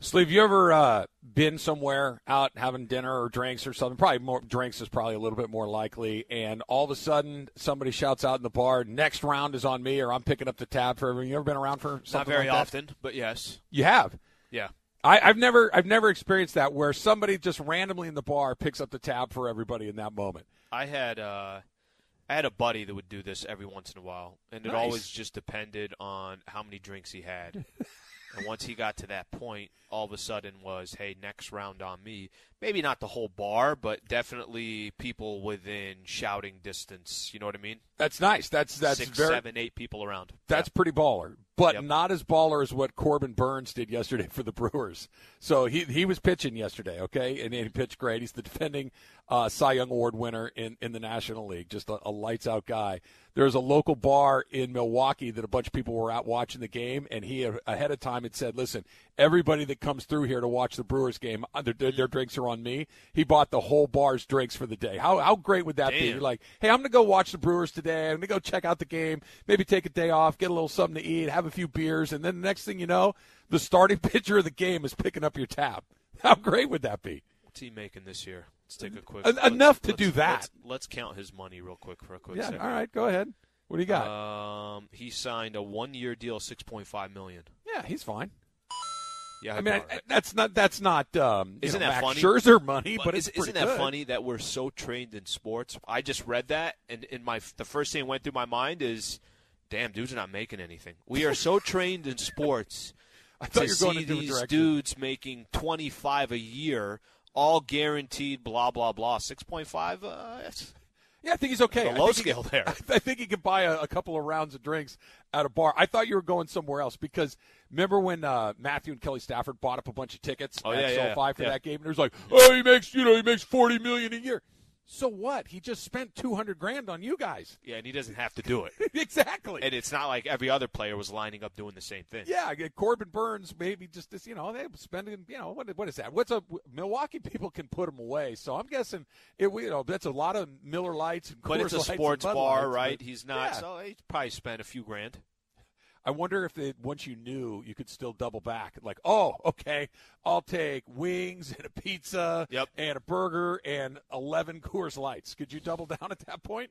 So have you ever been somewhere out having dinner or drinks or something? Probably more drinks is probably a little bit more likely. And all of a sudden, somebody shouts out in the bar, "Next round is on me," or "I'm picking up the tab for everyone." You ever been around for something like that? Not very often, but yes, you have. Yeah, I've never experienced that where somebody just randomly in the bar picks up the tab for everybody in that moment. I had a buddy that would do this every once in a while, and it always just depended on how many drinks he had. And once he got to that point, all of a sudden was, hey, next round on me. Maybe not the whole bar, but definitely people within shouting distance. You know what I mean? That's nice. That's six, very, 7, 8 people around. That's pretty baller, but not as baller as what Corbin Burnes did yesterday for the Brewers. So he was pitching yesterday, okay, and he pitched great. He's the defending Cy Young Award winner in the National League, just a lights-out guy. There's a local bar in Milwaukee that a bunch of people were out watching the game, and he ahead of time had said, listen, everybody that comes through here to watch the Brewers game, their drinks are on me. He bought the whole bar's drinks for the day. How great would that be? You're like, hey, I'm going to go watch the Brewers today. I'm going to go check out the game, maybe take a day off, get a little something to eat, have a few beers, and then the next thing you know, the starting pitcher of the game is picking up your tab. How great would that be? What's he making this year? Let's take a quick Let's count his money real quick for a quick second. All right, go ahead. What do you got? He signed a 1-year deal, $6.5 million. Yeah, he's fine. Yeah, I mean, that's not isn't that funny? Scherzer money, but it's pretty good. Isn't that funny that we're so trained in sports? I just read that, and in the first thing that went through my mind is, damn, dudes are not making anything. We are so trained in sports to see these dudes making 25 a year, all guaranteed, blah, blah, blah. 6.5, yeah, I think he's okay. The low scale there. I think he could buy a couple of rounds of drinks at a bar. I thought you were going somewhere else because remember when Matthew and Kelly Stafford bought up a bunch of tickets SoFi for that game, and it was like, oh, he makes $40 million a year. So what? He just spent $200,000 on you guys. Yeah, and he doesn't have to do it. Exactly. And it's not like every other player was lining up doing the same thing. Yeah, Corbin Burnes maybe just this, they spending, what is that? What's up? Milwaukee people can put them away. So I'm guessing that's a lot of Miller Lights and Coors Lights. But it's a sports bar, right? He's not. Yeah. So he probably spent a few grand. I wonder if once you knew, you could still double back. Like, oh, okay, I'll take wings and a pizza and a burger and 11 Coors Lights. Could you double down at that point?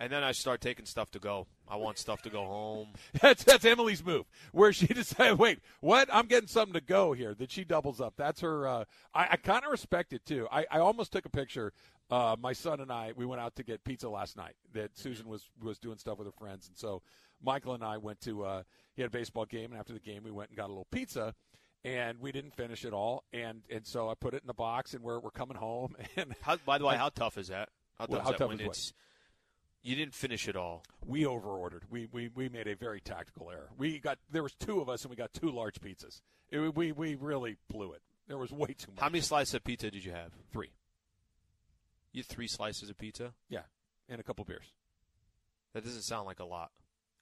And then I start taking stuff to go. I want stuff to go home. That's Emily's move, where she decided, wait, what? I'm getting something to go here. That she doubles up. That's her. I kind of respect it, too. I almost took a picture. My son and I, we went out to get pizza last night. That Susan was doing stuff with her friends, and so Michael and I went to he had a baseball game, and after the game we went and got a little pizza, and we didn't finish it all, and so I put it in the box, and we're coming home. And how tough is that? You didn't finish it all. We overordered. We made a very tactical error. There was two of us, and we got two large pizzas. We really blew it. There was way too much. How many slices of pizza did you have? 3. You had 3 slices of pizza? Yeah, and a couple beers. That doesn't sound like a lot.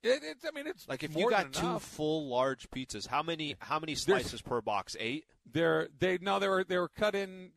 It's like if you got 2 full large pizzas, how many slices per box? 8? They were cut in.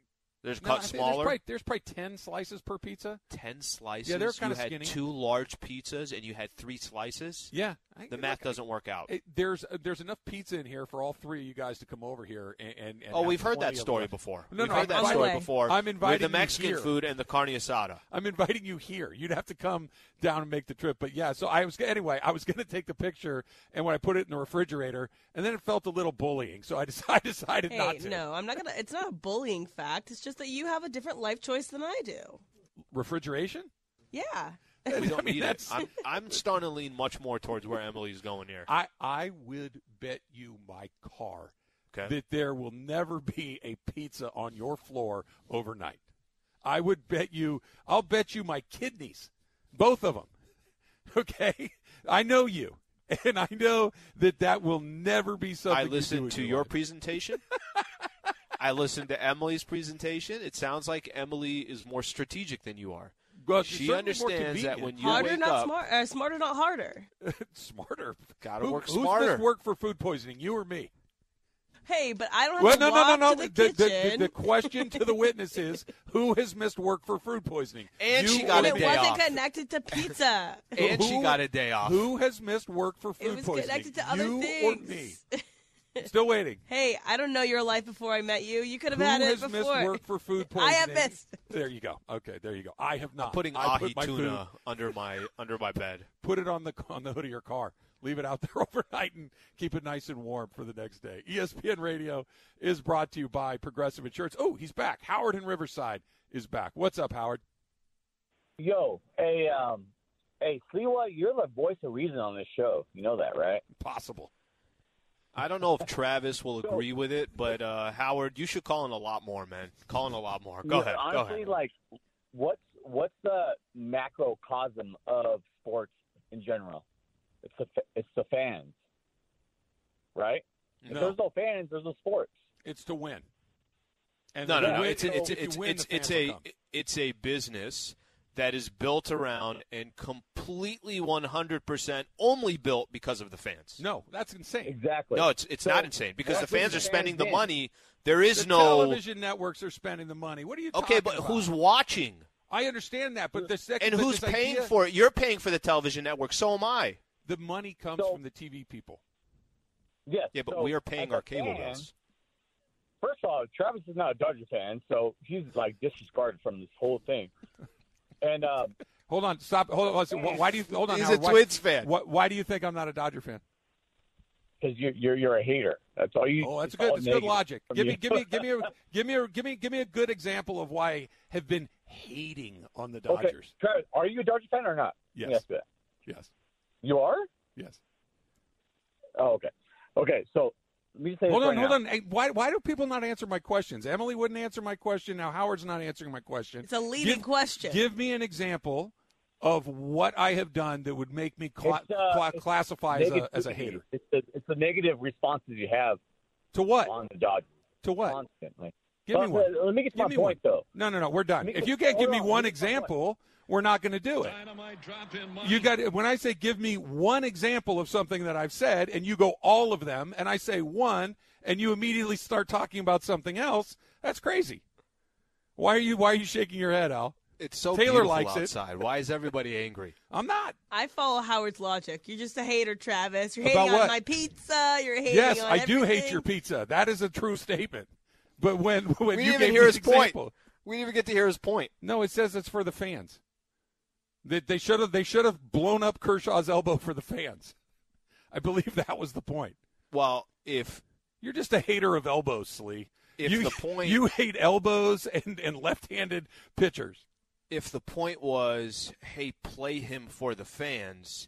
Cut smaller. There's probably 10 slices per pizza. 10 slices. Yeah, they're kind of skinny. You had 2 large pizzas and you had 3 slices. Yeah, the math doesn't work out. There's enough pizza in here for all 3 of you guys to come over here and we've heard that story before. No, we've heard that story before. I'm inviting you with the Mexican food and the carne asada. I'm inviting you here. You'd have to come down and make the trip. But yeah, so I was going to take the picture, and when I put it in the refrigerator, and then it felt a little bullying, so I decided not to. No, I'm not gonna. It's not a bullying fact. It's just that you have a different life choice than I do. Refrigeration? Yeah. We don't need it. I'm starting to lean much more towards where Emily's going here. I would bet you my car that there will never be a pizza on your floor overnight. I'll bet you my kidneys, both of them. Okay? I know you, and I know that will never be something I listened to your presentation. I listened to Emily's presentation. It sounds like Emily is more strategic than you are. Well, she understands that when you harder, wake not up, smarter, not harder. Smarter, gotta work smarter. Who's this work for food poisoning? You or me? Hey, but I don't have to walk to the kitchen. The question to the witness is, who has missed work for food poisoning? And you she got a day off. It wasn't connected to pizza. And she got a day off. Who has missed work for food poisoning? It was connected to other things. You or me? Still waiting. Hey, I don't know your life before I met you. You could have had it before. Who has missed work for food poisoning? I have missed. There you go. Okay, there you go. I have not. I'm putting ahi tuna under my bed. Put it on the hood of your car. Leave it out there overnight and keep it nice and warm for the next day. ESPN Radio is brought to you by Progressive Insurance. Oh, he's back. Howard in Riverside is back. What's up, Howard? Yo, hey, Sliwa, you're the voice of reason on this show. You know that, right? Possible. I don't know if Travis will agree with it, but Howard, you should call in a lot more, man. Call in a lot more. Go ahead. Honestly, like, what's the macrocosm of sports in general? It's the fans, right? No. If there's no fans, there's no sports. It's to win. And no. It's a business that is built around and completely 100% only built because of the fans. No, that's insane. Exactly. No, it's not insane because the fans are spending the money. There is no television networks are spending the money. What are you talking about? Okay, but who's watching? I understand that, but the second and who's paying for it? You're paying for the television network. So am I. The money comes from the TV people. Yes. Yeah, but we are paying our cable bills. First of all, Travis is not a Dodgers fan, so he's like disregarded from this whole thing. And hold on, stop. Hold on. Why do you? Hold on. He's a Twins fan. Why do you think I'm not a Dodger fan? Because you're a hater. That's all you. Oh, that's good. That's good logic. Give me a good example of why I have been hating on the Dodgers. Okay. Travis, are you a Dodger fan or not? Yes. You are? Yes. Oh, okay. Okay, so let me say Hold on. Hey, why do people not answer my questions? Emily wouldn't answer my question. Now Howard's not answering my question. It's a leading question. Give me an example of what I have done that would make me classify as a hater. It's the negative responses you have. To what? On the Dodgers. To what? Constantly. Give me one. Let me get to my point, though. No, we're done. If you can't give me one example, we're not going to do it. You got when I say give me one example of something that I've said, and you go all of them, and I say one, and you immediately start talking about something else. That's crazy. Why are you shaking your head, Al? It's so Taylor likes outside. It. Why is everybody angry? I'm not. I follow Howard's logic. You're just a hater, Travis. You're hating on my pizza. You're hating on everything. Yes, I do hate your pizza. That is a true statement. But when you gave me this example, we didn't even get to hear his point. No, it says it's for the fans. They should have blown up Kershaw's elbow for the fans. I believe that was the point. Well, if you're just a hater of elbows, Slee. You hate elbows and left-handed pitchers. If the point was, hey, play him for the fans,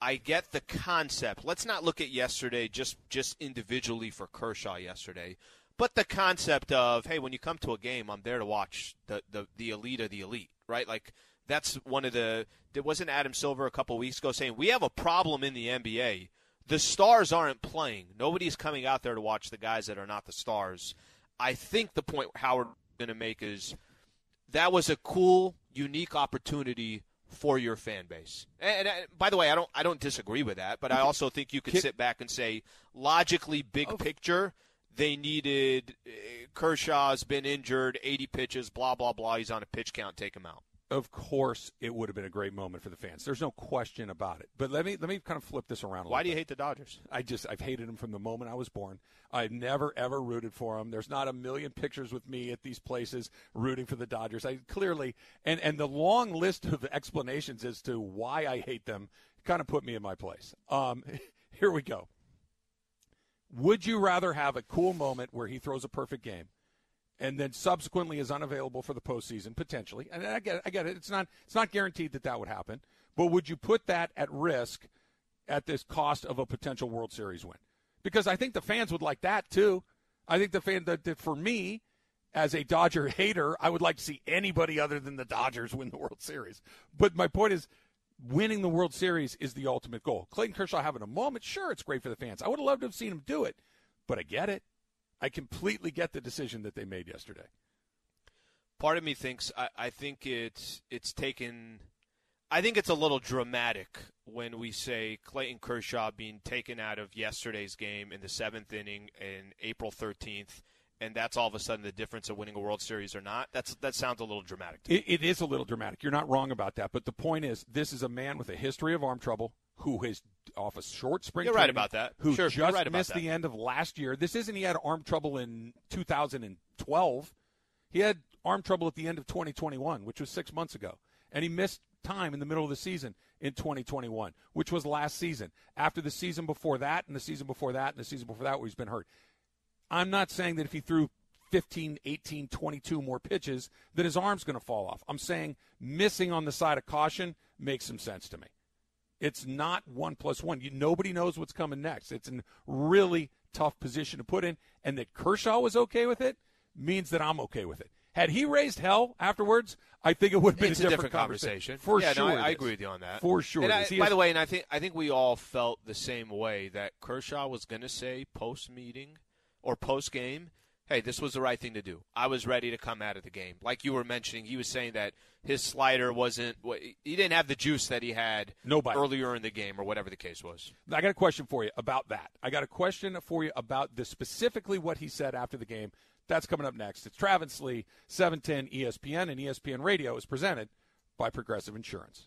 I get the concept. Let's not look at yesterday just individually for Kershaw yesterday. But the concept of, hey, when you come to a game, I'm there to watch the elite of the elite, right? Like, that's one of the – wasn't Adam Silver a couple weeks ago saying, we have a problem in the NBA. The stars aren't playing. Nobody's coming out there to watch the guys that are not the stars. I think the point Howard was going to make is that was a cool, unique opportunity for your fan base. And by the way, I don't disagree with that, but I also think you could sit back and say, logically, big picture – they needed Kershaw's been injured, 80 pitches, blah, blah, blah. He's on a pitch count. Take him out. Of course, it would have been a great moment for the fans. There's no question about it. But let me kind of flip this around a little bit. Why do you hate the Dodgers? I've hated them from the moment I was born. I've never, ever rooted for them. There's not a million pictures with me at these places rooting for the Dodgers. And the long list of explanations as to why I hate them kind of put me in my place. Here we go. Would you rather have a cool moment where he throws a perfect game and then subsequently is unavailable for the postseason, potentially? And I get it. It's not guaranteed that would happen. But would you put that at risk at this cost of a potential World Series win? Because I think the fans would like that, too. I think for me, as a Dodger hater, I would like to see anybody other than the Dodgers win the World Series. But my point is, winning the World Series is the ultimate goal. Clayton Kershaw having a moment, sure, it's great for the fans. I would have loved to have seen him do it, but I get it. I completely get the decision that they made yesterday. Part of me thinks I think it's taken – I think it's a little dramatic when we say Clayton Kershaw being taken out of yesterday's game in the 7th inning in April 13th, and that's all of a sudden the difference of winning a World Series or not. That sounds a little dramatic to me. It is a little dramatic. You're not wrong about that. But the point is, this is a man with a history of arm trouble who is off a short spring training. You're right about that. Who sure, just right missed the end of last year. This isn't he had arm trouble in 2012. He had arm trouble at the end of 2021, which was 6 months ago. And he missed time in the middle of the season in 2021, which was last season. After the season before that and the season before that and the season before that where he's been hurt. I'm not saying that if he threw 15, 18, 22 more pitches that his arm's going to fall off. I'm saying missing on the side of caution makes some sense to me. It's not 1 plus 1. Nobody knows what's coming next. It's a really tough position to put in, and that Kershaw was okay with it means that I'm okay with it. Had he raised hell afterwards, I think it would have been a different conversation. For sure. No, I agree with you on that. For sure. And by the way, I think we all felt the same way that Kershaw was going to say post-meeting or post-game, hey, this was the right thing to do. I was ready to come out of the game. Like you were mentioning, he was saying that his slider wasn't – he didn't have the juice that he had earlier in the game or whatever the case was. I got a question for you about that. I got a question for you about this, specifically what he said after the game. That's coming up next. It's Travis Lee, 710 ESPN, and ESPN Radio is presented by Progressive Insurance.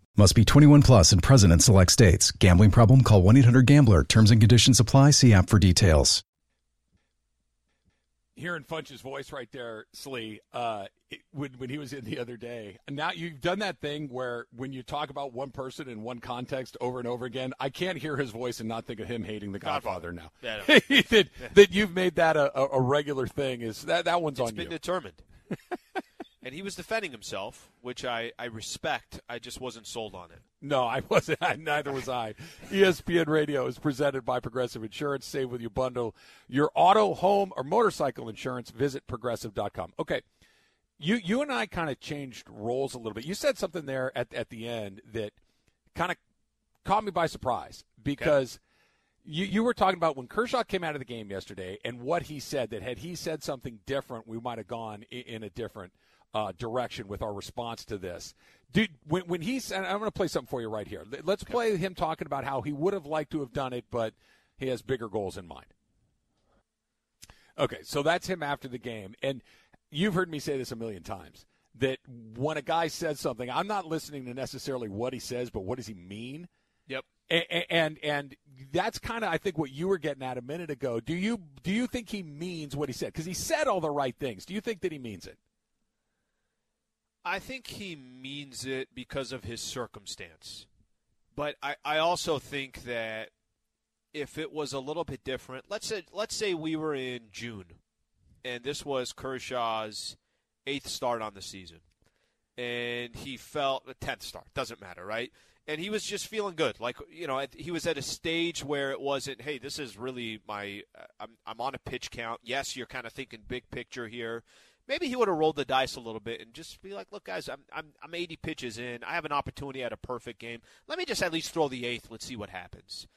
Must be 21 plus and present in select states. Gambling problem? Call 1-800-GAMBLER. Terms and conditions apply. See app for details. Hearing Funch's voice right there, Slee, when he was in the other day. Now you've done that thing where when you talk about one person in one context over and over again, I can't hear his voice and not think of him hating the Godfather now. Yeah, no. that you've made that a regular thing. Is that one's on you. It's been determined. And he was defending himself, which I respect. I just wasn't sold on it. No, I wasn't. Neither was I. ESPN Radio is presented by Progressive Insurance. Save with your bundle. Your auto, home, or motorcycle insurance, visit progressive.com. Okay, you and I kind of changed roles a little bit. You said something there at the end that kind of caught me by surprise because you were talking about when Kershaw came out of the game yesterday and what he said, that had he said something different, we might have gone in a different direction with our response to this. Dude, when he said, I'm going to play something for you right here. Let's play him talking about how he would have liked to have done it, but he has bigger goals in mind. Okay, so that's him after the game. And you've heard me say this a million times, that when a guy says something, I'm not listening to necessarily what he says, but what does he mean? Yep. And that's kind of, I think, what you were getting at a minute ago. Do you think he means what he said? Because he said all the right things. Do you think that he means it? I think he means it because of his circumstance. But I also think that if it was a little bit different, let's say we were in June and this was Kershaw's 8th start on the season and he felt the 10th start, doesn't matter, right? And he was just feeling good. Like, you know, he was at a stage where it wasn't, hey, this is really my I'm on a pitch count. Yes, you're kind of thinking big picture here. Maybe he would have rolled the dice a little bit and just be like, look, guys, I'm 80 pitches in. I have an opportunity at a perfect game. Let me just at least throw the eighth. Let's see what happens.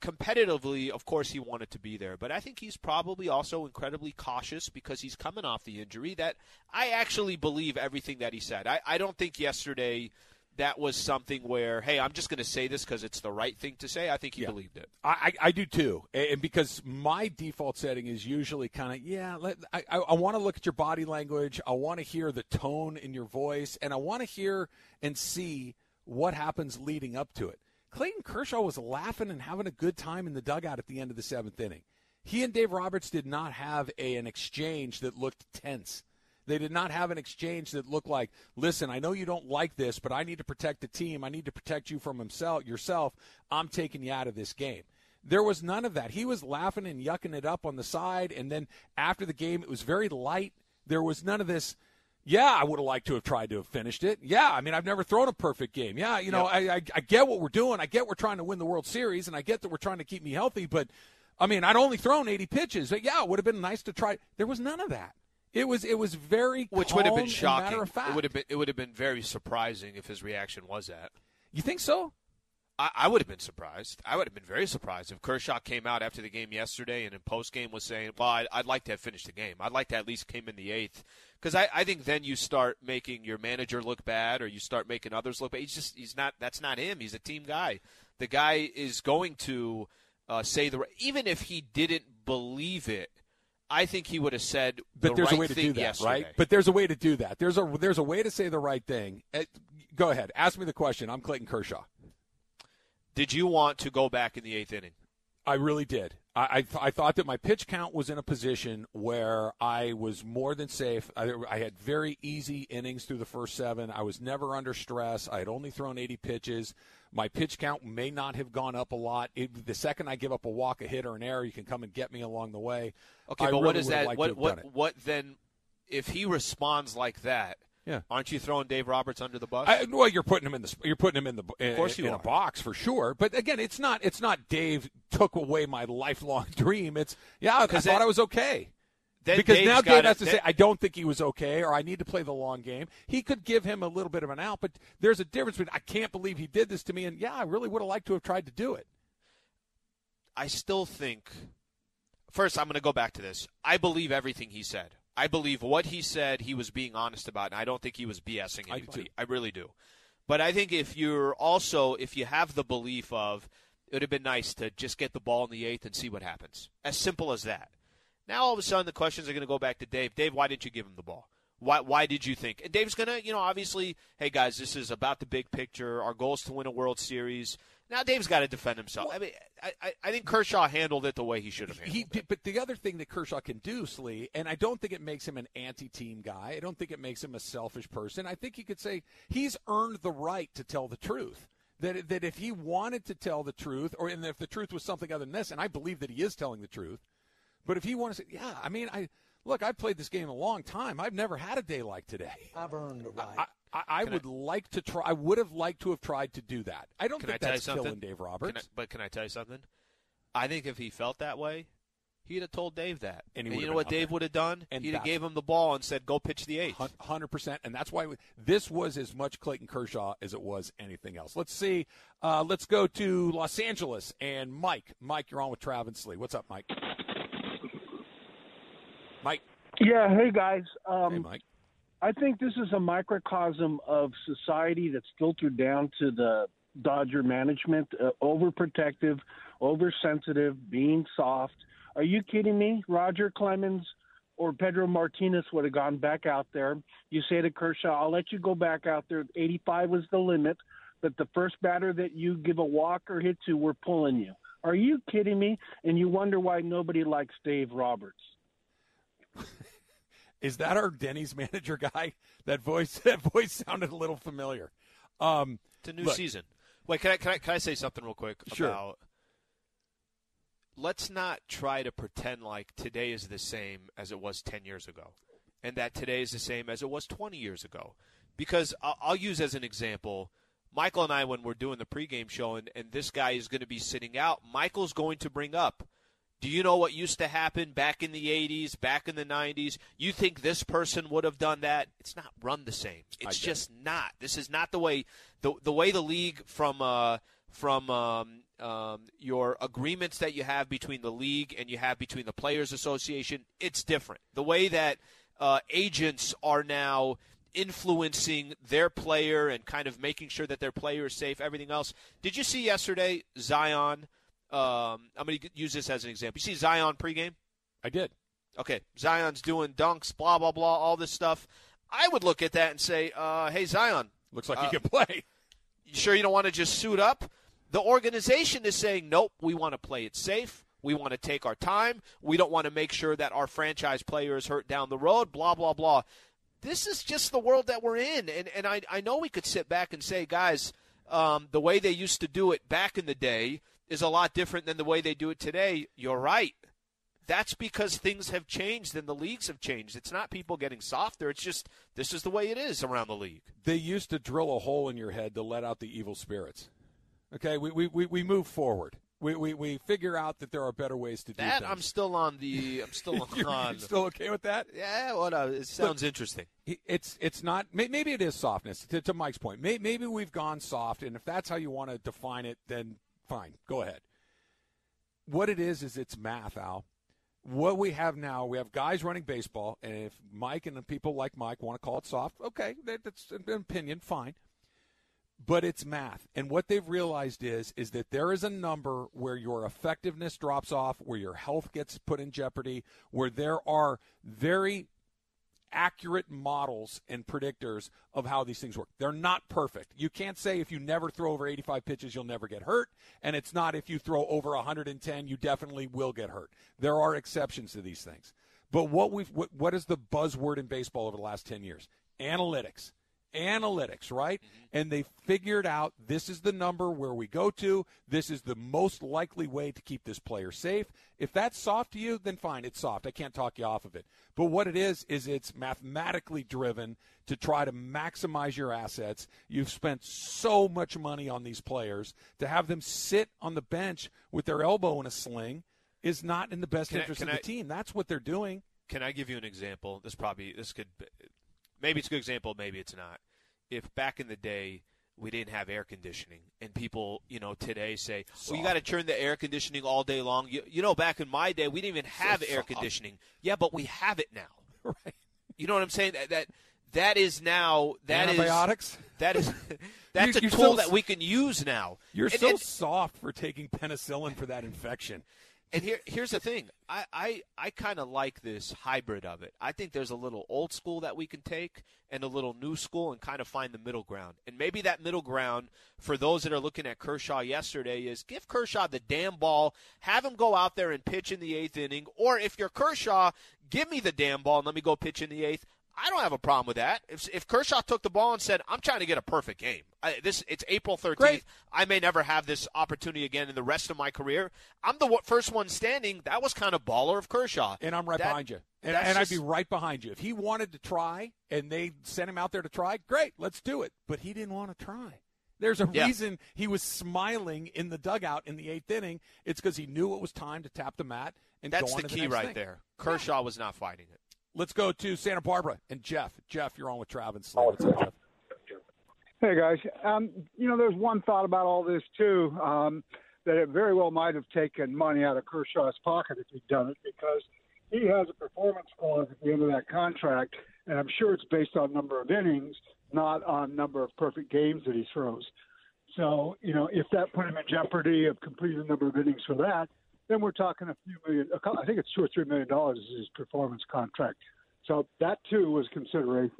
Competitively, of course, he wanted to be there. But I think he's probably also incredibly cautious because he's coming off the injury that I actually believe everything that he said. I don't think yesterday that was something where, hey, I'm just going to say this because it's the right thing to say. I think he believed it. I do too. And because my default setting is usually kind of, I want to look at your body language. I want to hear the tone in your voice. And I want to hear and see what happens leading up to it. Clayton Kershaw was laughing and having a good time in the dugout at the end of the seventh inning. He and Dave Roberts did not have an exchange that looked tense. They did not have an exchange that looked like, listen, I know you don't like this, but I need to protect the team. I need to protect you from yourself. I'm taking you out of this game. There was none of that. He was laughing and yucking it up on the side, and then after the game, it was very light. There was none of this, yeah, I would have liked to have tried to have finished it. Yeah, I mean, I've never thrown a perfect game. Yeah, you know, I get what we're doing. I get we're trying to win the World Series, and I get that we're trying to keep me healthy, but, I mean, I'd only thrown 80 pitches. Yeah, it would have been nice to try. There was none of that. It was very calm, which would have been shocking. Matter of fact. It would have been very surprising if his reaction was that. You think so? I would have been surprised. I would have been very surprised if Kershaw came out after the game yesterday and in postgame was saying, well, I'd like to have finished the game. I'd like to at least came in the eighth. Because I think then you start making your manager look bad or you start making others look bad. That's not him. He's a team guy. The guy is going to even if he didn't believe it, I think he would have said But there's a way to do that. There's a way to say the right thing. Go ahead. Ask me the question. I'm Clayton Kershaw. Did you want to go back in the eighth inning? I really did. I thought that my pitch count was in a position where I was more than safe. I had very easy innings through the first seven. I was never under stress. I had only thrown 80 pitches. My pitch count may not have gone up a lot. The second I give up a walk, a hit, or an error, you can come and get me along the way. Okay, but what is that? What then? If he responds like that, yeah. Aren't you throwing Dave Roberts under the bus? You're putting him in the of course you in a box for sure. But again, it's not Dave took away my lifelong dream. It's I thought I was okay. Because Dave's now Dave has to say, I don't think he was okay, or I need to play the long game. He could give him a little bit of an out, but there's a difference between I can't believe he did this to me, and I really would have liked to have tried to do it. I still think – first, I'm going to go back to this. I believe everything he said. I believe what he said he was being honest about, and I don't think he was BSing anybody. I really do. But I think if you have the belief of it would have been nice to just get the ball in the eighth and see what happens, as simple as that. Now all of a sudden the questions are going to go back to Dave. Dave, why didn't you give him the ball? Why did you think? And Dave's going to, obviously, hey, guys, this is about the big picture. Our goal is to win a World Series. Now Dave's got to defend himself. Well, I mean, I think Kershaw handled it the way he should have handled it. But the other thing that Kershaw can do, Slee, and I don't think it makes him an anti-team guy. I don't think it makes him a selfish person. I think you could say he's earned the right to tell the truth. That if he wanted to tell the truth, and if the truth was something other than this, and I believe that he is telling the truth, but if he wanted to say, Look, I've played this game a long time. I've never had a day like today. I've earned a right. I would have liked to have tried to do that. I don't think that's killing Dave Roberts. Can I tell you something? I think if he felt that way, he'd have told Dave that. And you know what Dave would have done? He'd have gave him the ball and said, go pitch the eighth. 100%. And that's why this was as much Clayton Kershaw as it was anything else. Let's see. Let's go to Los Angeles and Mike. Mike, you're on with Trav and Slee. What's up, Mike? Mike. Yeah, hey, guys. Hey, Mike. I think this is a microcosm of society that's filtered down to the Dodger management, overprotective, oversensitive, being soft. Are you kidding me? Roger Clemens or Pedro Martinez would have gone back out there. You say to Kershaw, I'll let you go back out there. 85 was the limit, but the first batter that you give a walk or hit to, we're pulling you. Are you kidding me? And you wonder why nobody likes Dave Roberts. Is that our Denny's manager guy? That voice sounded a little familiar. It's a new season. Wait, can I say something real quick? Sure. About, let's not try to pretend like today is the same as it was 10 years ago, and that today is the same as it was 20 years ago. Because I'll use as an example, Michael and I, when we're doing the pregame show, and this guy is going to be sitting out, Michael's going to bring up, do you know what used to happen back in the 80s, back in the 90s? You think this person would have done that? It's not run the same. It's just not. This is not the way the way the league from your agreements that you have between the league and you have between the Players Association, it's different. The way that agents are now influencing their player and kind of making sure that their player is safe, everything else. Did you see yesterday Zion – I'm going to use this as an example. You see Zion pregame? I did. Okay. Zion's doing dunks, blah, blah, blah, all this stuff. I would look at that and say, hey, Zion. Looks like you can play. You sure you don't want to just suit up? The organization is saying, nope, we want to play it safe. We want to take our time. We don't want to make sure that our franchise player is hurt down the road, blah, blah, blah. this is just the world that we're in. And I know we could sit back and say, guys, the way they used to do it back in the day is a lot different than the way they do it today. You're right. That's because things have changed and the leagues have changed. It's not people getting softer. It's just this is the way it is around the league. They used to drill a hole in your head to let out the evil spirits. Okay, we move forward. We figure out that there are better ways to do that. Things. I'm still on. You're still okay with that? Yeah. Well, no, it sounds interesting. It's not. Maybe it is softness. To Mike's point, maybe we've gone soft, and if that's how you want to define it, then fine. Go ahead. What it is it's math, Al. What we have now, we have guys running baseball, and if Mike and the people like Mike want to call it soft, okay, that's an opinion, fine. But it's math, and what they've realized is that there is a number where your effectiveness drops off, where your health gets put in jeopardy, where there are very accurate models and predictors of how these things work. They're not perfect. You can't say if you never throw over 85 pitches, you'll never get hurt, and it's not if you throw over 110, you definitely will get hurt. There are exceptions to these things. But what is the buzzword in baseball over the last 10 years? Analytics. Analytics, right? And they figured out this is the number where we go to. This is the most likely way to keep this player safe. If that's soft to you, then fine, it's soft. I can't talk you off of it. But what it is it's mathematically driven to try to maximize your assets. You've spent so much money on these players. To have them sit on the bench with their elbow in a sling is not in the best interest of the team. That's what they're doing. Can I give you an example? Maybe it's a good example, maybe it's not. If back in the day we didn't have air conditioning and people, today say, well, you got to turn the air conditioning all day long. Back in my day, we didn't even have air conditioning. Yeah, but we have it now. Right. You know what I'm saying? That is now – Antibiotics? That's a tool that we can use now. You're soft for taking penicillin for that infection. And here's the thing. I kind of like this hybrid of it. I think there's a little old school that we can take and a little new school and kind of find the middle ground. And maybe that middle ground for those that are looking at Kershaw yesterday is give Kershaw the damn ball, have him go out there and pitch in the eighth inning, or if you're Kershaw, give me the damn ball and let me go pitch in the eighth. I don't have a problem with that. If Kershaw took the ball and said, I'm trying to get a perfect game. It's April 13th. Great. I may never have this opportunity again in the rest of my career. I'm the first one standing. That was kind of baller of Kershaw. And I'm behind you. And I'd be right behind you. If he wanted to try and they sent him out there to try, great, let's do it. But he didn't want to try. There's a reason he was smiling in the dugout in the eighth inning. It's because he knew it was time to tap the mat and go on to the next thing. That's the key right there. Kershaw was not fighting it. Let's go to Santa Barbara and Jeff. Jeff, you're on with Trav and Slee. What's up, Jeff? Hey, guys. There's one thought about all this, too, that it very well might have taken money out of Kershaw's pocket if he'd done it because he has a performance clause at the end of that contract, and I'm sure it's based on number of innings, not on number of perfect games that he throws. So, if that put him in jeopardy of completing the number of innings for that, then we're talking a few million. I think it's $2 or $3 million is his performance contract. So that too was consideration.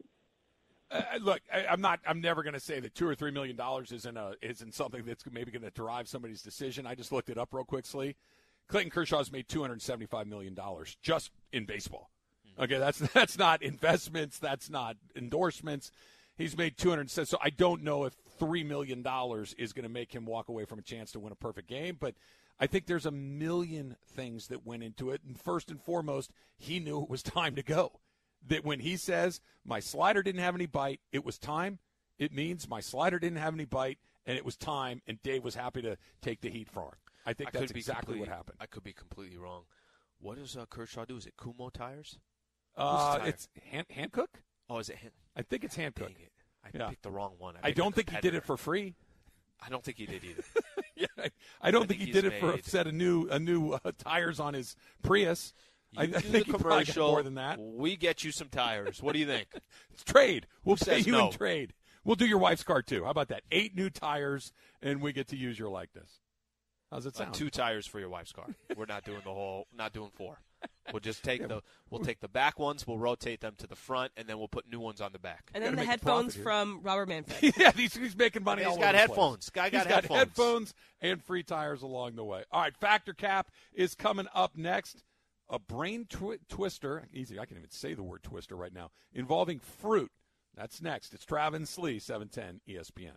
Look, I'm never going to say that $2 or $3 million isn't something that's maybe going to derive somebody's decision. I just looked it up real quickly. Clayton Kershaw's made $275 million just in baseball. Okay, that's not investments. That's not endorsements. He's made 200. So I don't know if $3 million is going to make him walk away from a chance to win a perfect game, but. I think there's a million things that went into it, and first and foremost, he knew it was time to go. That when he says, my slider didn't have any bite, it was time, it means my slider didn't have any bite, and it was time, and Dave was happy to take the heat for him. I think that's exactly what happened. I could be completely wrong. What does Kershaw do? Is it Kumho tires? It's Hankook? Oh, is it Hankook? I think it's Hankook. I picked the wrong one. I don't think he did it for free. I don't think he did either. Yeah, I don't think he did it for a set of new tires on his Prius. I think he probably got more than that. We get you some tires. What do you think? It's trade. We'll pay you in trade. We'll do your wife's car too. How about that? 8 new tires, and we get to use your likeness. How's it sound? 2 tires for your wife's car. We're not doing the whole. Not doing 4. We'll just take we'll take the back ones, we'll rotate them to the front, and then we'll put new ones on the back. And then the headphones from Robert Manfred. Yeah, he's making money. He's got headphones. He's got headphones and free tires along the way. All right, Factor Cap is coming up next. a brain twister, easy, I can't even say the word twister right now, involving fruit. That's next. It's Travis Lee, 710 ESPN.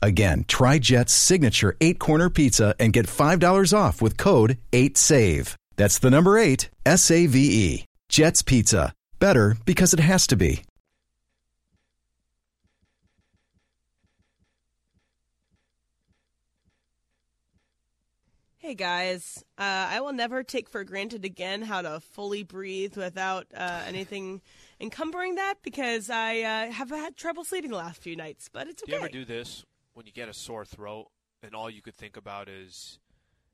Again, try Jet's signature 8-corner pizza and get $5 off with code 8SAVE. That's the number 8, S-A-V-E. Jet's Pizza. Better because it has to be. Hey guys, I will never take for granted again how to fully breathe without anything encumbering that, because I have had trouble sleeping the last few nights, but it's okay. Do you ever do this when you get a sore throat and all you could think about is,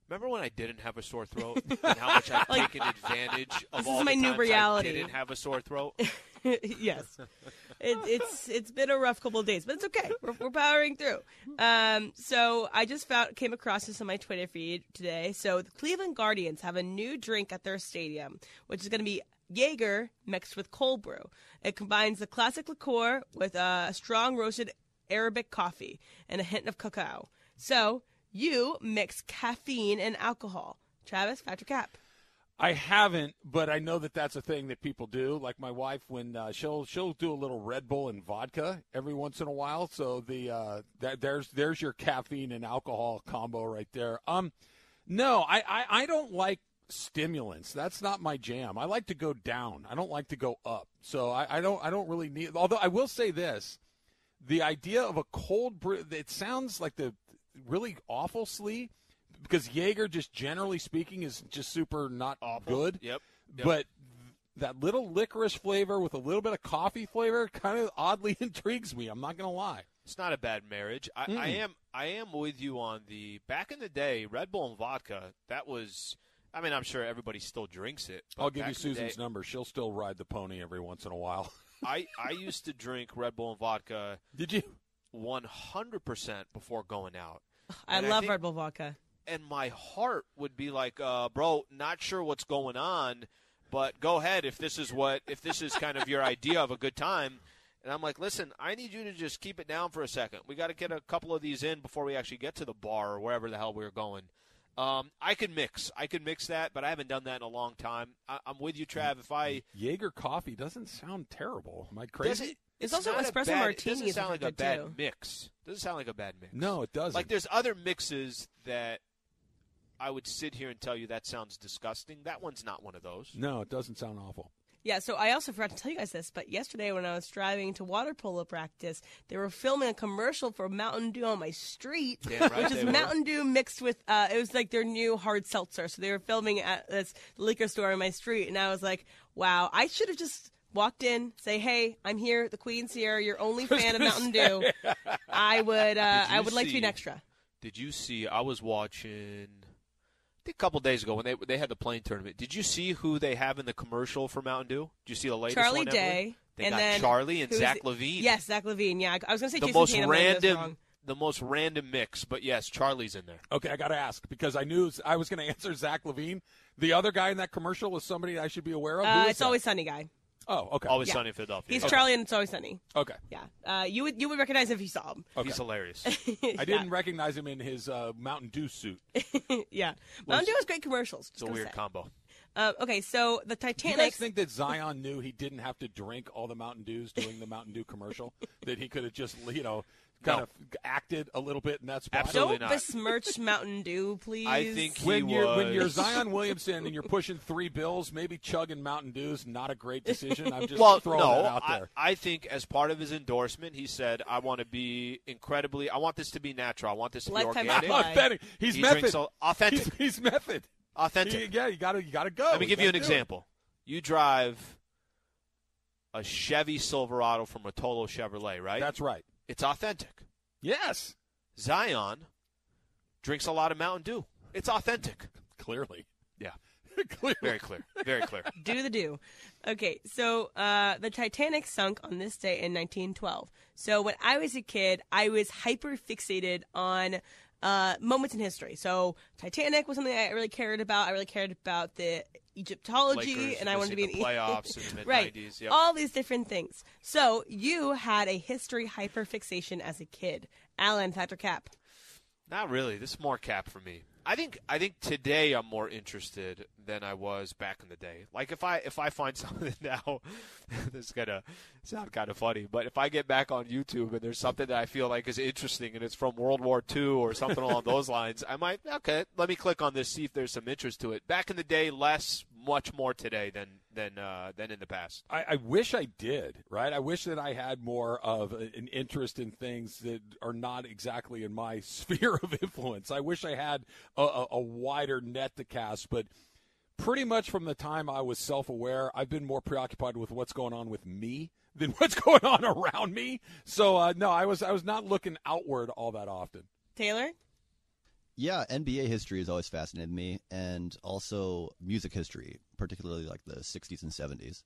remember when I didn't have a sore throat and how much I've like, taken advantage of all the times new reality. I didn't have a sore throat? Yes. It's been a rough couple of days, but it's okay. We're powering through. So I just came across this on my Twitter feed today. So the Cleveland Guardians have a new drink at their stadium, which is going to be Jaeger mixed with cold brew. It combines the classic liqueur with a strong roasted Arabic coffee and a hint of cacao. So you mix caffeine and alcohol. Travis, Patrick Cap. I haven't, but I know that that's a thing that people do. Like my wife, when she'll do a little Red Bull and vodka every once in a while. So there's your caffeine and alcohol combo right there. No, I don't like stimulants. That's not my jam. I like to go down. I don't like to go up. So I don't really need. Although I will say this, the idea of a cold brew, it sounds like the really awful sleep. Because Jaeger, just generally speaking, is just super not awful. Good. Yep. But that little licorice flavor with a little bit of coffee flavor kind of oddly intrigues me. I'm not going to lie. It's not a bad marriage. I am with you on the – back in the day, Red Bull and vodka, that was – I mean, I'm sure everybody still drinks it. I'll give you Susan's number. She'll still ride the pony every once in a while. I used to drink Red Bull and vodka. Did you? 100% before going out. I love Red Bull vodka. And my heart would be like, bro, not sure what's going on, but go ahead if this is kind of your idea of a good time. And I'm like, listen, I need you to just keep it down for a second. We got to get a couple of these in before we actually get to the bar or wherever the hell we were going. I could mix that, but I haven't done that in a long time. I'm with you, Trav. If I Jaeger coffee doesn't sound terrible. Am I crazy? It's also espresso martini. It doesn't sound like a bad mix. No, it doesn't. Like there's other mixes that. I would sit here and tell you that sounds disgusting. That one's not one of those. No, it doesn't sound awful. Yeah, so I also forgot to tell you guys this, but yesterday when I was driving to water polo practice, they were filming a commercial for Mountain Dew on my street, which is Mountain Dew mixed with, it was like their new hard seltzer. So they were filming at this liquor store on my street, and I was like, wow, I should have just walked in, say, hey, I'm here, the Queen's here, your only fan of Mountain Dew. I would like to be an extra. Did you see, I was watching... I think a couple days ago when they had the playing tournament, did you see who they have in the commercial for Mountain Dew? Did you see the latest Charlie one? Charlie Day. They got Charlie and Zach LaVine. Yes, Zach LaVine. Yeah, I was going to say the Jason most Tatum, random, the most random mix, but yes, Charlie's in there. Okay, I got to ask because I knew I was going to answer Zach LaVine. The other guy in that commercial was somebody I should be aware of. It's that? Always Sunny guy. Oh, okay. Always Sunny in Philadelphia. He's Charlie and It's Always Sunny. Okay. Yeah. You would recognize him if you saw him. Okay. He's hilarious. I didn't recognize him in his Mountain Dew suit. Yeah. Mountain Dew has great commercials. It's a weird combo. Okay, so the Titanic. Do you guys think that Zion knew he didn't have to drink all the Mountain Dews doing the Mountain Dew commercial? That he could have just, kind of acted a little bit in that spot? Absolutely not. Don't besmirch Mountain Dew, please. I think when you're Zion Williamson and you're pushing $3 bills, maybe chugging Mountain Dew is not a great decision. I'm just throwing that out there. I think as part of his endorsement, he said, I want to be incredibly – I want this to be natural. I want this to be organic. Authentic. He's method. Authentic. He's method. Authentic. Yeah, you gotta go. Let me give you an example. You drive a Chevy Silverado from Rotolo Chevrolet, right? That's right. It's authentic. Yes. Zion drinks a lot of Mountain Dew. It's authentic. Clearly. Yeah. Clearly. Very clear. Very clear. Do the do. Okay, so the Titanic sunk on this day in 1912. So when I was a kid, I was hyper fixated on moments in history. So Titanic was something I really cared about. I really cared about the Egyptology, Lakers, and I wanted to be in the playoffs in the mid-90s. Right. Yep. All these different things. So you had a history hyperfixation as a kid. Alan, Patrick Cap. Not really. This is more Cap for me. I think today I'm more interested than I was back in the day. Like if I find something now, this is gonna sound kind of funny, but if I get back on YouTube and there's something that I feel like is interesting and it's from World War II or something along those lines, I might, okay, let me click on this, see if there's some interest to it. Back in the day, less, much more today than in the past. I wish I did, right? I wish that I had more of an interest in things that are not exactly in my sphere of influence. I wish I had a wider net to cast, but pretty much from the time I was self-aware, I've been more preoccupied with what's going on with me than what's going on around me. So, no, I was not looking outward all that often. Taylor? Yeah, NBA history has always fascinated me, and also music history, particularly like the 60s and 70s.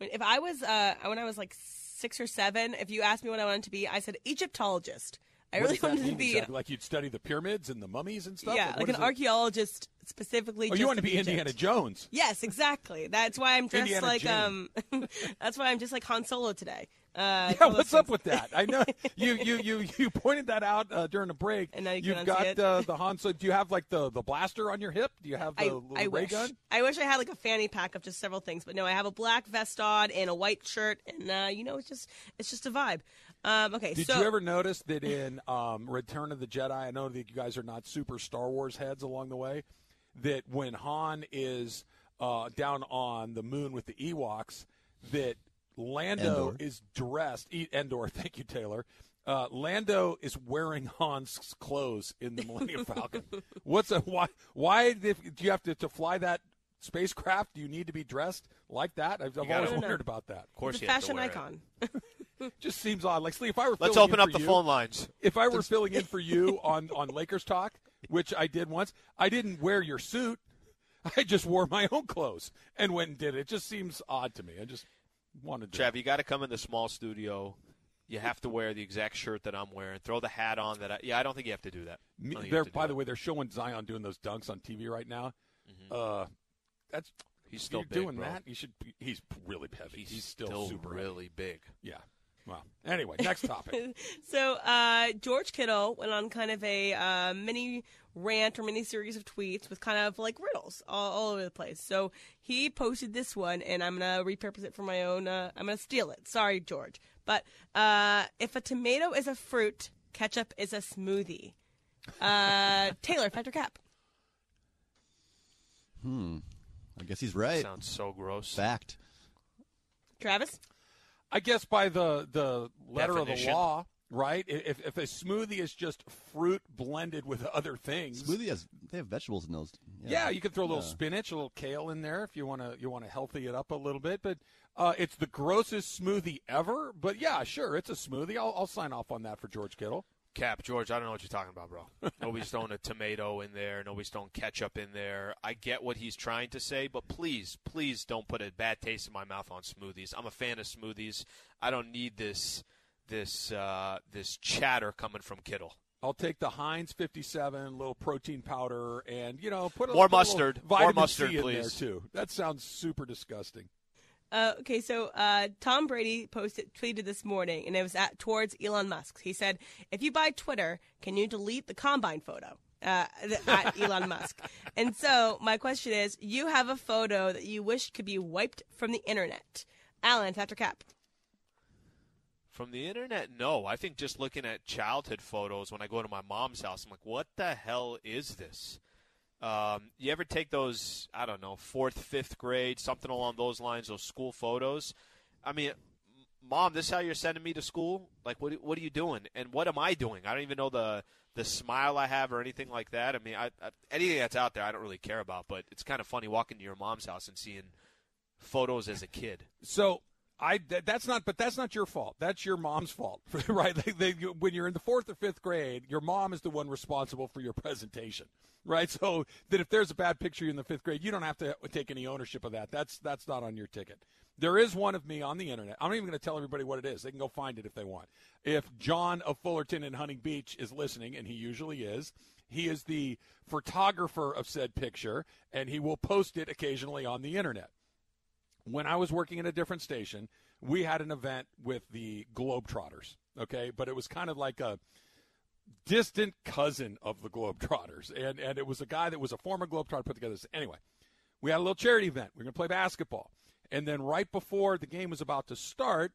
If I was when I was like 6 or 7, if you asked me what I wanted to be, I said Egyptologist. I really wanted to be exactly? Like you'd study the pyramids and the mummies and stuff. Yeah, like an archaeologist specifically. Oh, you want to be Egypt. Indiana Jones? Yes, exactly. That's why I'm dressed Indiana like Jane. That's why I'm just like Han Solo today. Yeah, what's up with that? I know you pointed that out during the break. And now you've got the Han Solo. Do you have like the blaster on your hip? Do you have the ray gun? I wish I had like a fanny pack of just several things, but no, I have a black vest on and a white shirt, and it's just a vibe. Okay. Did you ever notice that in Return of the Jedi? I know that you guys are not super Star Wars heads along the way. That when Han is down on the moon with the Ewoks, that Lando is dressed. Endor, thank you, Taylor. Lando is wearing Han's clothes in the Millennium Falcon. Why do you have to fly that spacecraft? Do you need to be dressed like that? I've always wondered about that. Of course, he's a fashion icon. Just seems odd. Like, see, if I were let's open up the phone lines. If I were filling in for you on Lakers Talk, which I did once, I didn't wear your suit. I just wore my own clothes and went and did it. It just seems odd to me. I just. Trav, you got to come in the small studio. You have to wear the exact shirt that I'm wearing. Throw the hat on that. I don't think you have to do that. By the way, they're showing Zion doing those dunks on TV right now. Mm-hmm. That's he's still big, doing bro. That. You should. He's really heavy. He's still super really heavy. Big. Yeah. Well, anyway, next topic. So George Kittle went on kind of a mini rant or mini series of tweets with kind of like riddles all over the place. So he posted this one, and I'm going to repurpose it for my own. I'm going to steal it. Sorry, George. But if a tomato is a fruit, ketchup is a smoothie. Taylor, Patrick Cap. I guess he's right. Sounds so gross. Fact. Travis? I guess by the letter definition of the law, right? If a smoothie is just fruit blended with other things, they have vegetables in those. Yeah, you can throw a little spinach, a little kale in there if you want to healthy it up a little bit. But it's the grossest smoothie ever. But yeah, sure, it's a smoothie. I'll sign off on that for George Kittle. Cap, George, I don't know what you're talking about, bro. Nobody's throwing a tomato in there. Nobody's throwing ketchup in there. I get what he's trying to say, but please, please don't put a bad taste in my mouth on smoothies. I'm a fan of smoothies. I don't need this chatter coming from Kittle. I'll take the Heinz 57, little protein powder, and put a more mustard, vitamin C in please. There too. That sounds super disgusting. Okay, so Tom Brady tweeted this morning, and it was towards Elon Musk. He said, "If you buy Twitter, can you delete the combine photo?" At Elon Musk. And so my question is, you have a photo that you wish could be wiped from the internet. Alan, Patrick Cap. From the internet, no. I think just looking at childhood photos when I go to my mom's house, I'm like, what the hell is this? You ever take those, I don't know, 4th, 5th grade, something along those lines, those school photos? I mean, Mom, this is how you're sending me to school? Like, what are you doing? And what am I doing? I don't even know the smile I have or anything like that. I mean, I anything that's out there I don't really care about, but it's kind of funny walking to your mom's house and seeing photos as a kid. So That's not your fault. That's your mom's fault, right? When you're in the fourth or fifth grade, your mom is the one responsible for your presentation, right? So that if there's a bad picture in the fifth grade, you don't have to take any ownership of that. That's not on your ticket. There is one of me on the internet. I'm not even going to tell everybody what it is. They can go find it if they want. If John of Fullerton and Hunting Beach is listening, and he usually is, he is the photographer of said picture, and he will post it occasionally on the internet. When I was working at a different station, we had an event with the Globetrotters, okay? But it was kind of like a distant cousin of the Globetrotters. And it was a guy that was a former Globetrotter put together this. Anyway, we had a little charity event. We were going to play basketball. And then right before the game was about to start,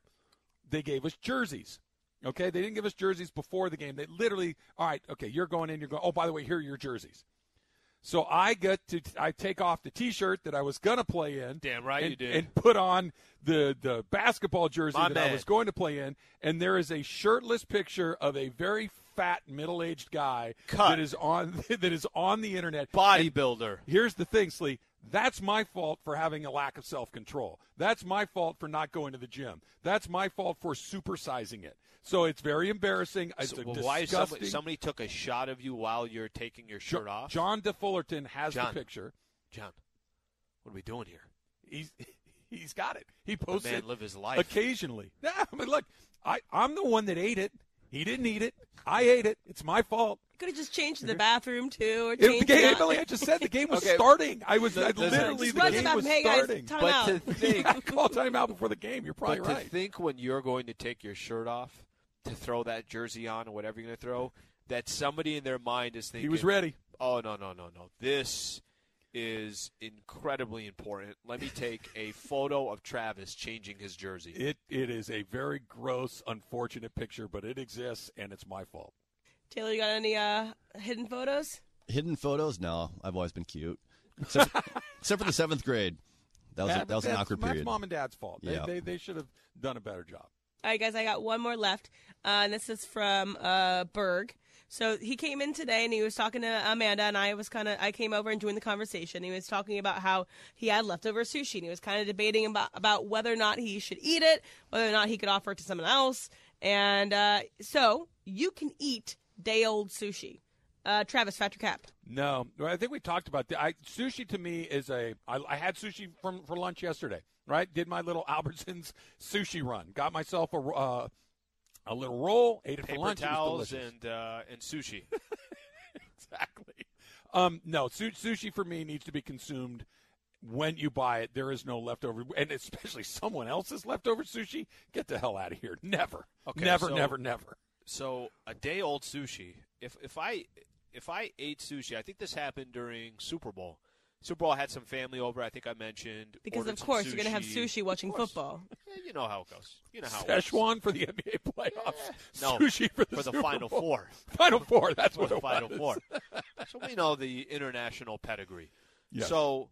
they gave us jerseys, okay? They didn't give us jerseys before the game. They literally, all right, okay, you're going in, you're going, oh, by the way, here are your jerseys. So I take off the T-shirt that I was going to play in. Damn right you did. And put on the basketball jersey I was going to play in. And there is a shirtless picture of a very fat middle-aged guy that is on the internet. Bodybuilder. Here's the thing, Slee. That's my fault for having a lack of self-control. That's my fault for not going to the gym. That's my fault for supersizing it. So it's very embarrassing. Why somebody took a shot of you while you're taking your shirt off? John DeFullerton has the picture. John, what are we doing here? He's got it. He posts it. The man live his life. Occasionally. Yeah, I mean, look, I'm the one that ate it. He didn't eat it. I ate it. It's my fault. You could have just changed the bathroom, too. Or changed the game, Emily, I just said the game was starting. The game was starting. I call timeout before the game. You're probably right. To think when you're going to take your shirt off, to throw that jersey on or whatever you're going to throw, that somebody in their mind is thinking. He was ready. Oh, no. This is incredibly important. Let me take a photo of Travis changing his jersey. It is a very gross, unfortunate picture, but it exists, and it's my fault. Taylor, you got any hidden photos? Hidden photos? No. I've always been cute. Except for the seventh grade. That was an awkward period. That's mom and dad's fault. Yeah. They should have done a better job. All right, guys, I got one more left, and this is from Berg. So he came in today, and he was talking to Amanda, and I came over and joined the conversation. He was talking about how he had leftover sushi, and he was kind of debating about whether or not he should eat it, whether or not he could offer it to someone else. And so you can eat day-old sushi. Travis, fat your cap. No. I think we talked about that. Sushi to me is I had sushi for lunch yesterday, right? Did my little Albertsons sushi run. Got myself a little roll, ate it for lunch. Paper towels and sushi. Exactly. No, sushi for me needs to be consumed when you buy it. There is no leftover, and especially someone else's leftover sushi. Get the hell out of here. Never. Okay, never. So a day-old sushi. If I ate sushi, I think this happened during Super Bowl. Super Bowl had some family over, I think I mentioned. Because, of course, you're going to have sushi watching football. Yeah, you know how it goes. Szechuan for the NBA playoffs. Yeah. No, sushi for the Final Four. Final Four, that's what it was. Final Four. So we know the international pedigree. Yeah. So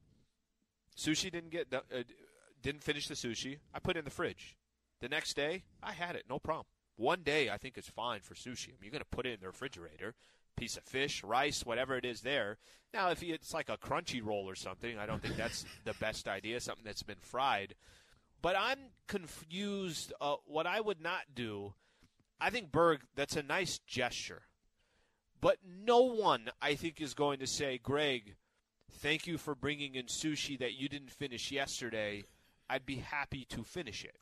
sushi didn't finish the sushi. I put it in the fridge. The next day, I had it, no problem. One day, I think it's fine for sushi. I mean, you're going to put it in the refrigerator. Piece of fish, rice, whatever it is there. Now, if it's like a crunchy roll or something, I don't think that's the best idea, something that's been fried. But I'm confused. What I would not do, I think, Berg, that's a nice gesture. But no one, I think, is going to say, Greg, thank you for bringing in sushi that you didn't finish yesterday. I'd be happy to finish it.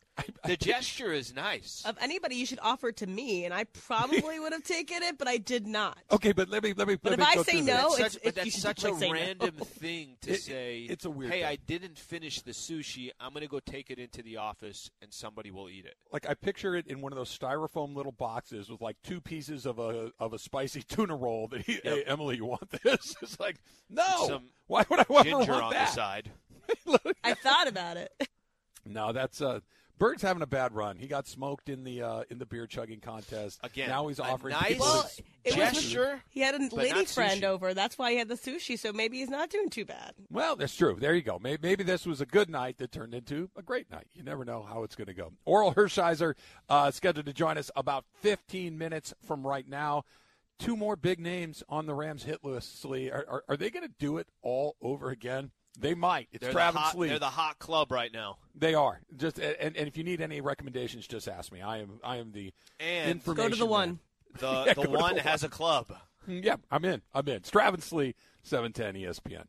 The gesture is nice. Of anybody, you should offer it to me, and I probably would have taken it, but I did not. Okay, but let me. But if I say no, that's such a random thing to say. It's a weird. Hey, I didn't finish the sushi. I'm gonna go take it into the office, and somebody will eat it. Like I picture it in one of those styrofoam little boxes with like two pieces of a spicy tuna roll. That hey, Emily, you want this? It's like no. Why would I want that? Ginger on the side. I thought about it. No, that's Bird's having a bad run. He got smoked in the beer chugging contest. Again, now he's offering nice gesture. He had a lady friend over. That's why he had the sushi. So maybe he's not doing too bad. Well, that's true. There you go. Maybe this was a good night that turned into a great night. You never know how it's going to go. Oral Hershiser scheduled to join us about 15 minutes from right now. Two more big names on the Rams hit list. Are they going to do it all over again? They might. It's Travis Lee. They're the hot club right now. They are. Just and if you need any recommendations, just ask me. I am the information. Go to the one. The one has a club. Yeah, I'm in. It's Travis Lee, 710 ESPN.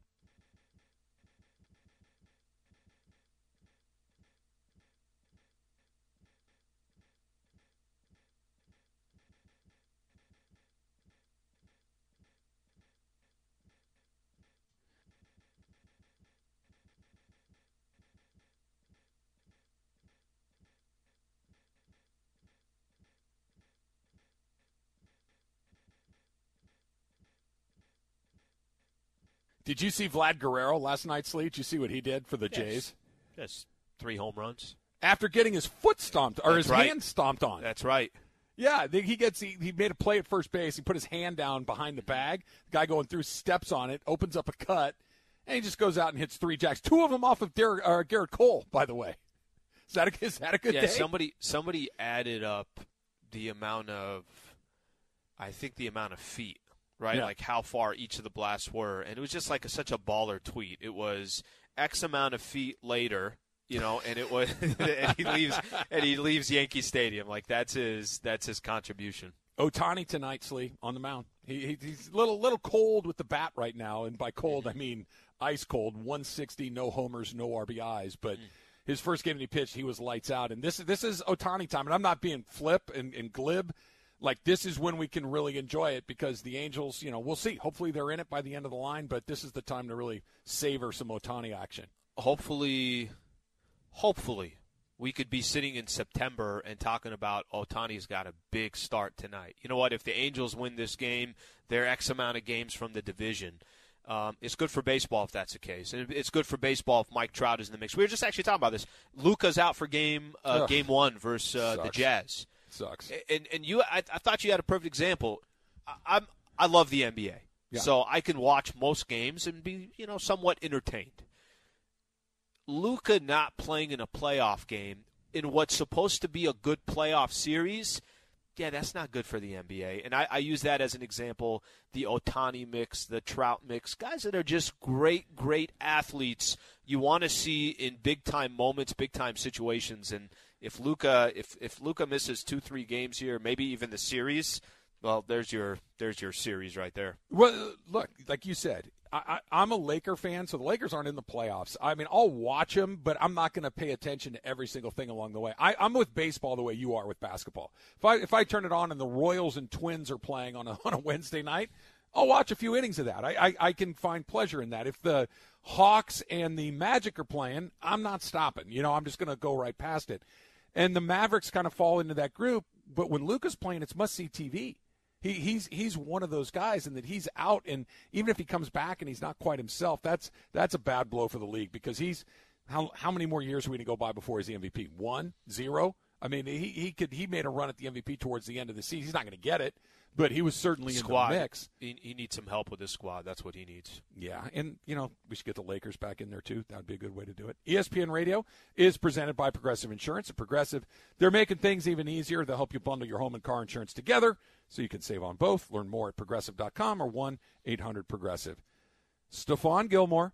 Did you see Vlad Guerrero last night, Slee? Did you see what he did for the Jays? That's 3 home runs. After getting his foot stomped, or hand stomped on. That's right. Yeah, he made a play at first base. He put his hand down behind the bag. The guy going through steps on it, opens up a cut, and he just goes out and hits 3 jacks. 2 of them off of Garrett Cole, by the way. Is that a good day? Yeah, somebody added up the amount of feet. Right, yeah. Like how far each of the blasts were. And it was just like such a baller tweet. It was X amount of feet later, and it was and he leaves Yankee Stadium. Like that's his contribution. Ohtani tonight, Slee, on the mound. He's a little cold with the bat right now, and by cold I mean ice cold, 160, no homers, no RBIs, but his first game that he pitched, he was lights out. And this is Ohtani time, and I'm not being flip and glib. Like, this is when we can really enjoy it because the Angels, we'll see. Hopefully they're in it by the end of the line, but this is the time to really savor some Ohtani action. Hopefully we could be sitting in September and talking about Ohtani's got a big start tonight. You know what? If the Angels win this game, they're X amount of games from the division. It's good for baseball if that's the case. And it's good for baseball if Mike Trout is in the mix. We were just actually talking about this. Luka's out for game 1 versus the Jazz. Sucks. And you, I thought you had a perfect example. I love the NBA, so I can watch most games and be somewhat entertained. Luka not playing in a playoff game in what's supposed to be a good playoff series, that's not good for the NBA. And I use that as an example. The Ohtani mix, the Trout mix, guys that are just great, great athletes. You want to see in big time moments, big time situations, and. If Luka misses 2-3 games here, maybe even the series, well, there's your series right there. Well, look, like you said, I'm a Laker fan, so the Lakers aren't in the playoffs. I mean, I'll watch them, but I'm not going to pay attention to every single thing along the way. I'm with baseball the way you are with basketball. If I turn it on and the Royals and Twins are playing on a Wednesday night, I'll watch a few innings of that. I can find pleasure in that. If the Hawks and the Magic are playing, I'm not stopping. I'm just going to go right past it. And the Mavericks kind of fall into that group, but when Luka's playing, it's must-see TV. He's one of those guys, and that he's out, and even if he comes back and he's not quite himself, that's a bad blow for the league because he's how many more years are we going to go by before he's the MVP? 1, 0? I mean, he made a run at the MVP towards the end of the season. He's not going to get it, but he was certainly in the mix. He needs some help with his squad. That's what he needs. Yeah, and, we should get the Lakers back in there, too. That would be a good way to do it. ESPN Radio is presented by Progressive Insurance. At Progressive, they're making things even easier. They'll help you bundle your home and car insurance together so you can save on both. Learn more at Progressive.com or 1-800-PROGRESSIVE. Stephon Gilmore,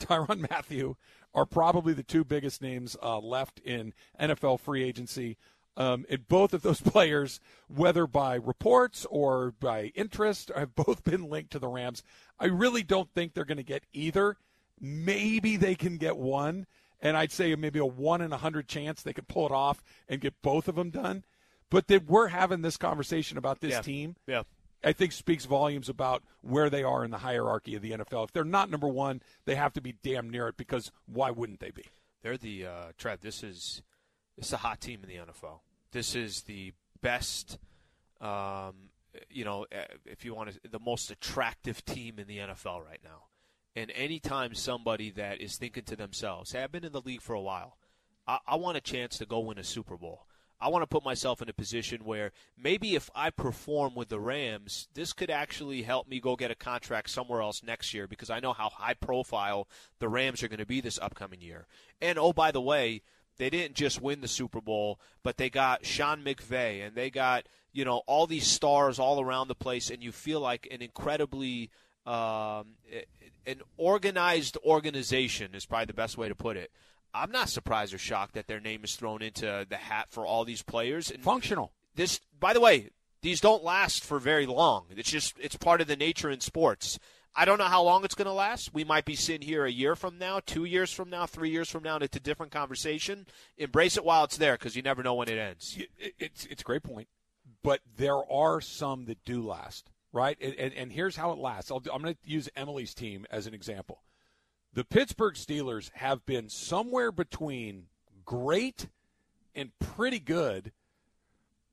Tyrann Mathieu are probably the 2 biggest names left in NFL free agency. And both of those players, whether by reports or by interest, have both been linked to the Rams. I really don't think they're going to get either. Maybe they can get one, and I'd say maybe a 1 in 100 chance they could pull it off and get both of them done. But that we're having this conversation about this team, I think speaks volumes about where they are in the hierarchy of the NFL. If they're not number 1, they have to be damn near it because why wouldn't they be? They're the Trev. This is a hot team in the NFL. This is the best, if you want to, the most attractive team in the NFL right now. And anytime somebody that is thinking to themselves, hey, I've been in the league for a while. I want a chance to go win a Super Bowl. I want to put myself in a position where maybe if I perform with the Rams, this could actually help me go get a contract somewhere else next year because I know how high profile the Rams are going to be this upcoming year. And, oh, by the way, they didn't just win the Super Bowl, but they got Sean McVay and they got all these stars all around the place, and you feel like an incredibly an organized organization is probably the best way to put it. I'm not surprised or shocked that their name is thrown into the hat for all these players. And functional. This, by the way, these don't last for very long. It's just it's part of the nature in sports. I don't know how long it's going to last. We might be sitting here a year from now, 2 years from now, 3 years from now, and it's a different conversation. Embrace it while it's there because you never know when it ends. It's a great point, but there are some that do last, right? And here's how it lasts. I'm going to use Emily's team as an example. The Pittsburgh Steelers have been somewhere between great and pretty good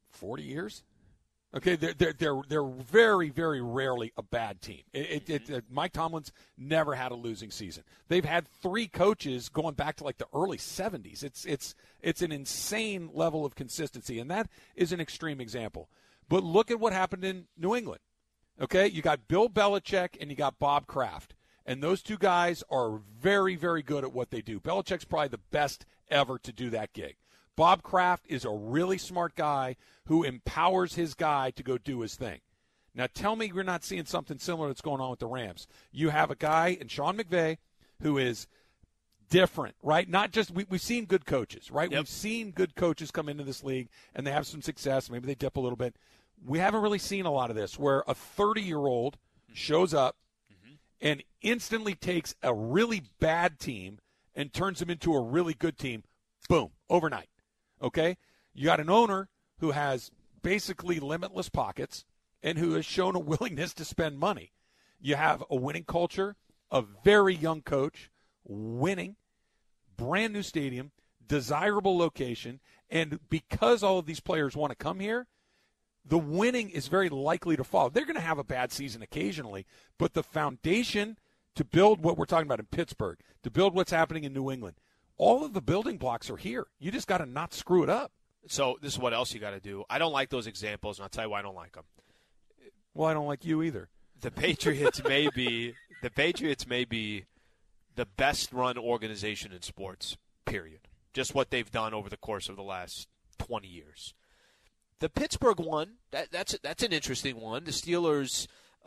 40 years. Okay, they're very, very rarely a bad team. Mike Tomlin's never had a losing season. They've had three coaches going back to like the early 70s. It's an insane level of consistency, and that is an extreme example. But look at what happened in New England. Okay, you got Bill Belichick and you got Bob Kraft, and those two guys are very, very good at what they do. Belichick's probably the best ever to do that gig. Bob Kraft is a really smart guy who empowers his guy to go do his thing. Now tell me we're not seeing something similar that's going on with the Rams. You have a guy in Sean McVay who is different, right? Not just we've seen good coaches, right? Yep. We've seen good coaches come into this league, and they have some success. Maybe they dip a little bit. We haven't really seen a lot of this where a 30-year-old shows up and instantly takes a really bad team and turns them into a really good team, boom, overnight. Okay, you got an owner who has basically limitless pockets and who has shown a willingness to spend money. You have a winning culture, a very young coach, winning, brand new stadium, desirable location, and because all of these players want to come here, the winning is very likely to follow. They're going to have a bad season occasionally, but the foundation to build what we're talking about in Pittsburgh, to build what's happening in New England, all of the building blocks are here. You just got to not screw it up. So this is what else you got to do. I don't like those examples, and I'll tell you why I don't like them. Well, I don't like you either. The Patriots may be the best-run organization in sports, period. Just what they've done over the course of the last 20 years. The Pittsburgh one, that's an interesting one. The Steelers –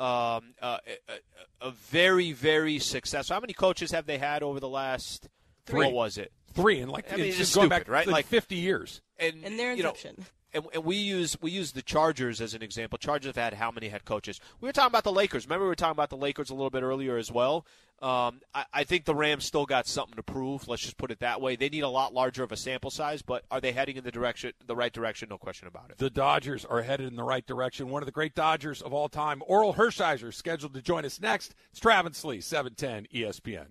a very, very successful. How many coaches have they had over the last – Three. What was it? Three, and like I mean, it's just going back, right? Like 50 years, and their inception. And we use the Chargers as an example. Chargers have had how many head coaches? We were talking about the Lakers. Remember, we were talking about the Lakers a little bit earlier as well. I think the Rams still got something to prove. Let's just put it that way. They need a lot larger of a sample size, but are they heading in the right direction? No question about it. The Dodgers are headed in the right direction. One of the great Dodgers of all time, Oral Hershiser, scheduled to join us next. It's Travis Lee, 710 ESPN.